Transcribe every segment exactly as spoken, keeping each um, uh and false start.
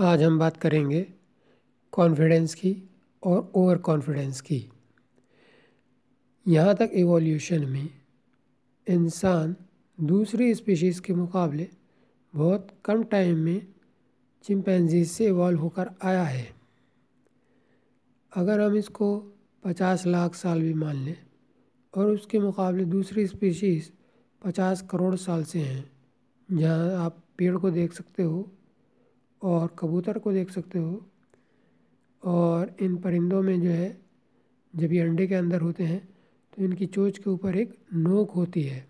आज हम बात करेंगे कॉन्फिडेंस की और ओवर कॉन्फिडेंस की। यहाँ तक एवोल्यूशन में इंसान दूसरी स्पीशीज़ के मुकाबले बहुत कम टाइम में चिंपैंजी से इवॉल्व होकर आया है। अगर हम इसको पचास लाख साल भी मान लें और उसके मुकाबले दूसरी स्पीशीज़ पचास करोड़ साल से हैं, जहाँ आप पेड़ को देख सकते हो और कबूतर को देख सकते हो, और इन परिंदों में जो है जब ये अंडे के अंदर होते हैं तो इनकी चोंच के ऊपर एक नोक होती है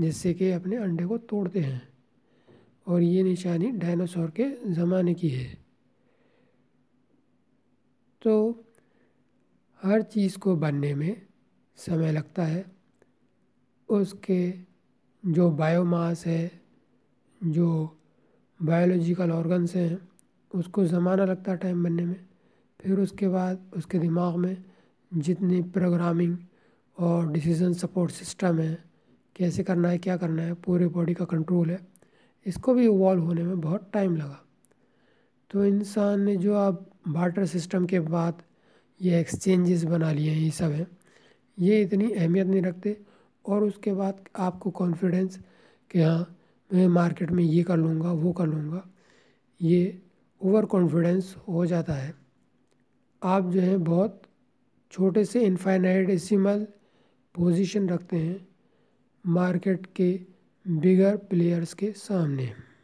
जिससे कि अपने अंडे को तोड़ते हैं, और ये निशानी डायनासोर के ज़माने की है। तो हर चीज़ को बनने में समय लगता है, उसके जो बायोमास है, जो बायोलॉजिकल ऑर्गन्स हैं, उसको ज़माना लगता है टाइम बनने में। फिर उसके बाद उसके दिमाग में जितनी प्रोग्रामिंग और डिसीज़न सपोर्ट सिस्टम है, कैसे करना है क्या करना है, पूरे बॉडी का कंट्रोल है, इसको भी इवॉल्व होने में बहुत टाइम लगा। तो इंसान ने जो आप बार्टर सिस्टम के बाद ये एक्सचेंजेस बना लिए हैं, ये सब हैं, ये इतनी अहमियत नहीं रखते। और उसके बाद आपको कॉन्फिडेंस कि हाँ मैं मार्केट में ये कर लूँगा वो कर लूँगा, ये ओवर कॉन्फिडेंस हो जाता है। आप जो है बहुत छोटे से इन्फाइनाइटेसिमल पोजीशन रखते हैं मार्केट के बिगर प्लेयर्स के सामने।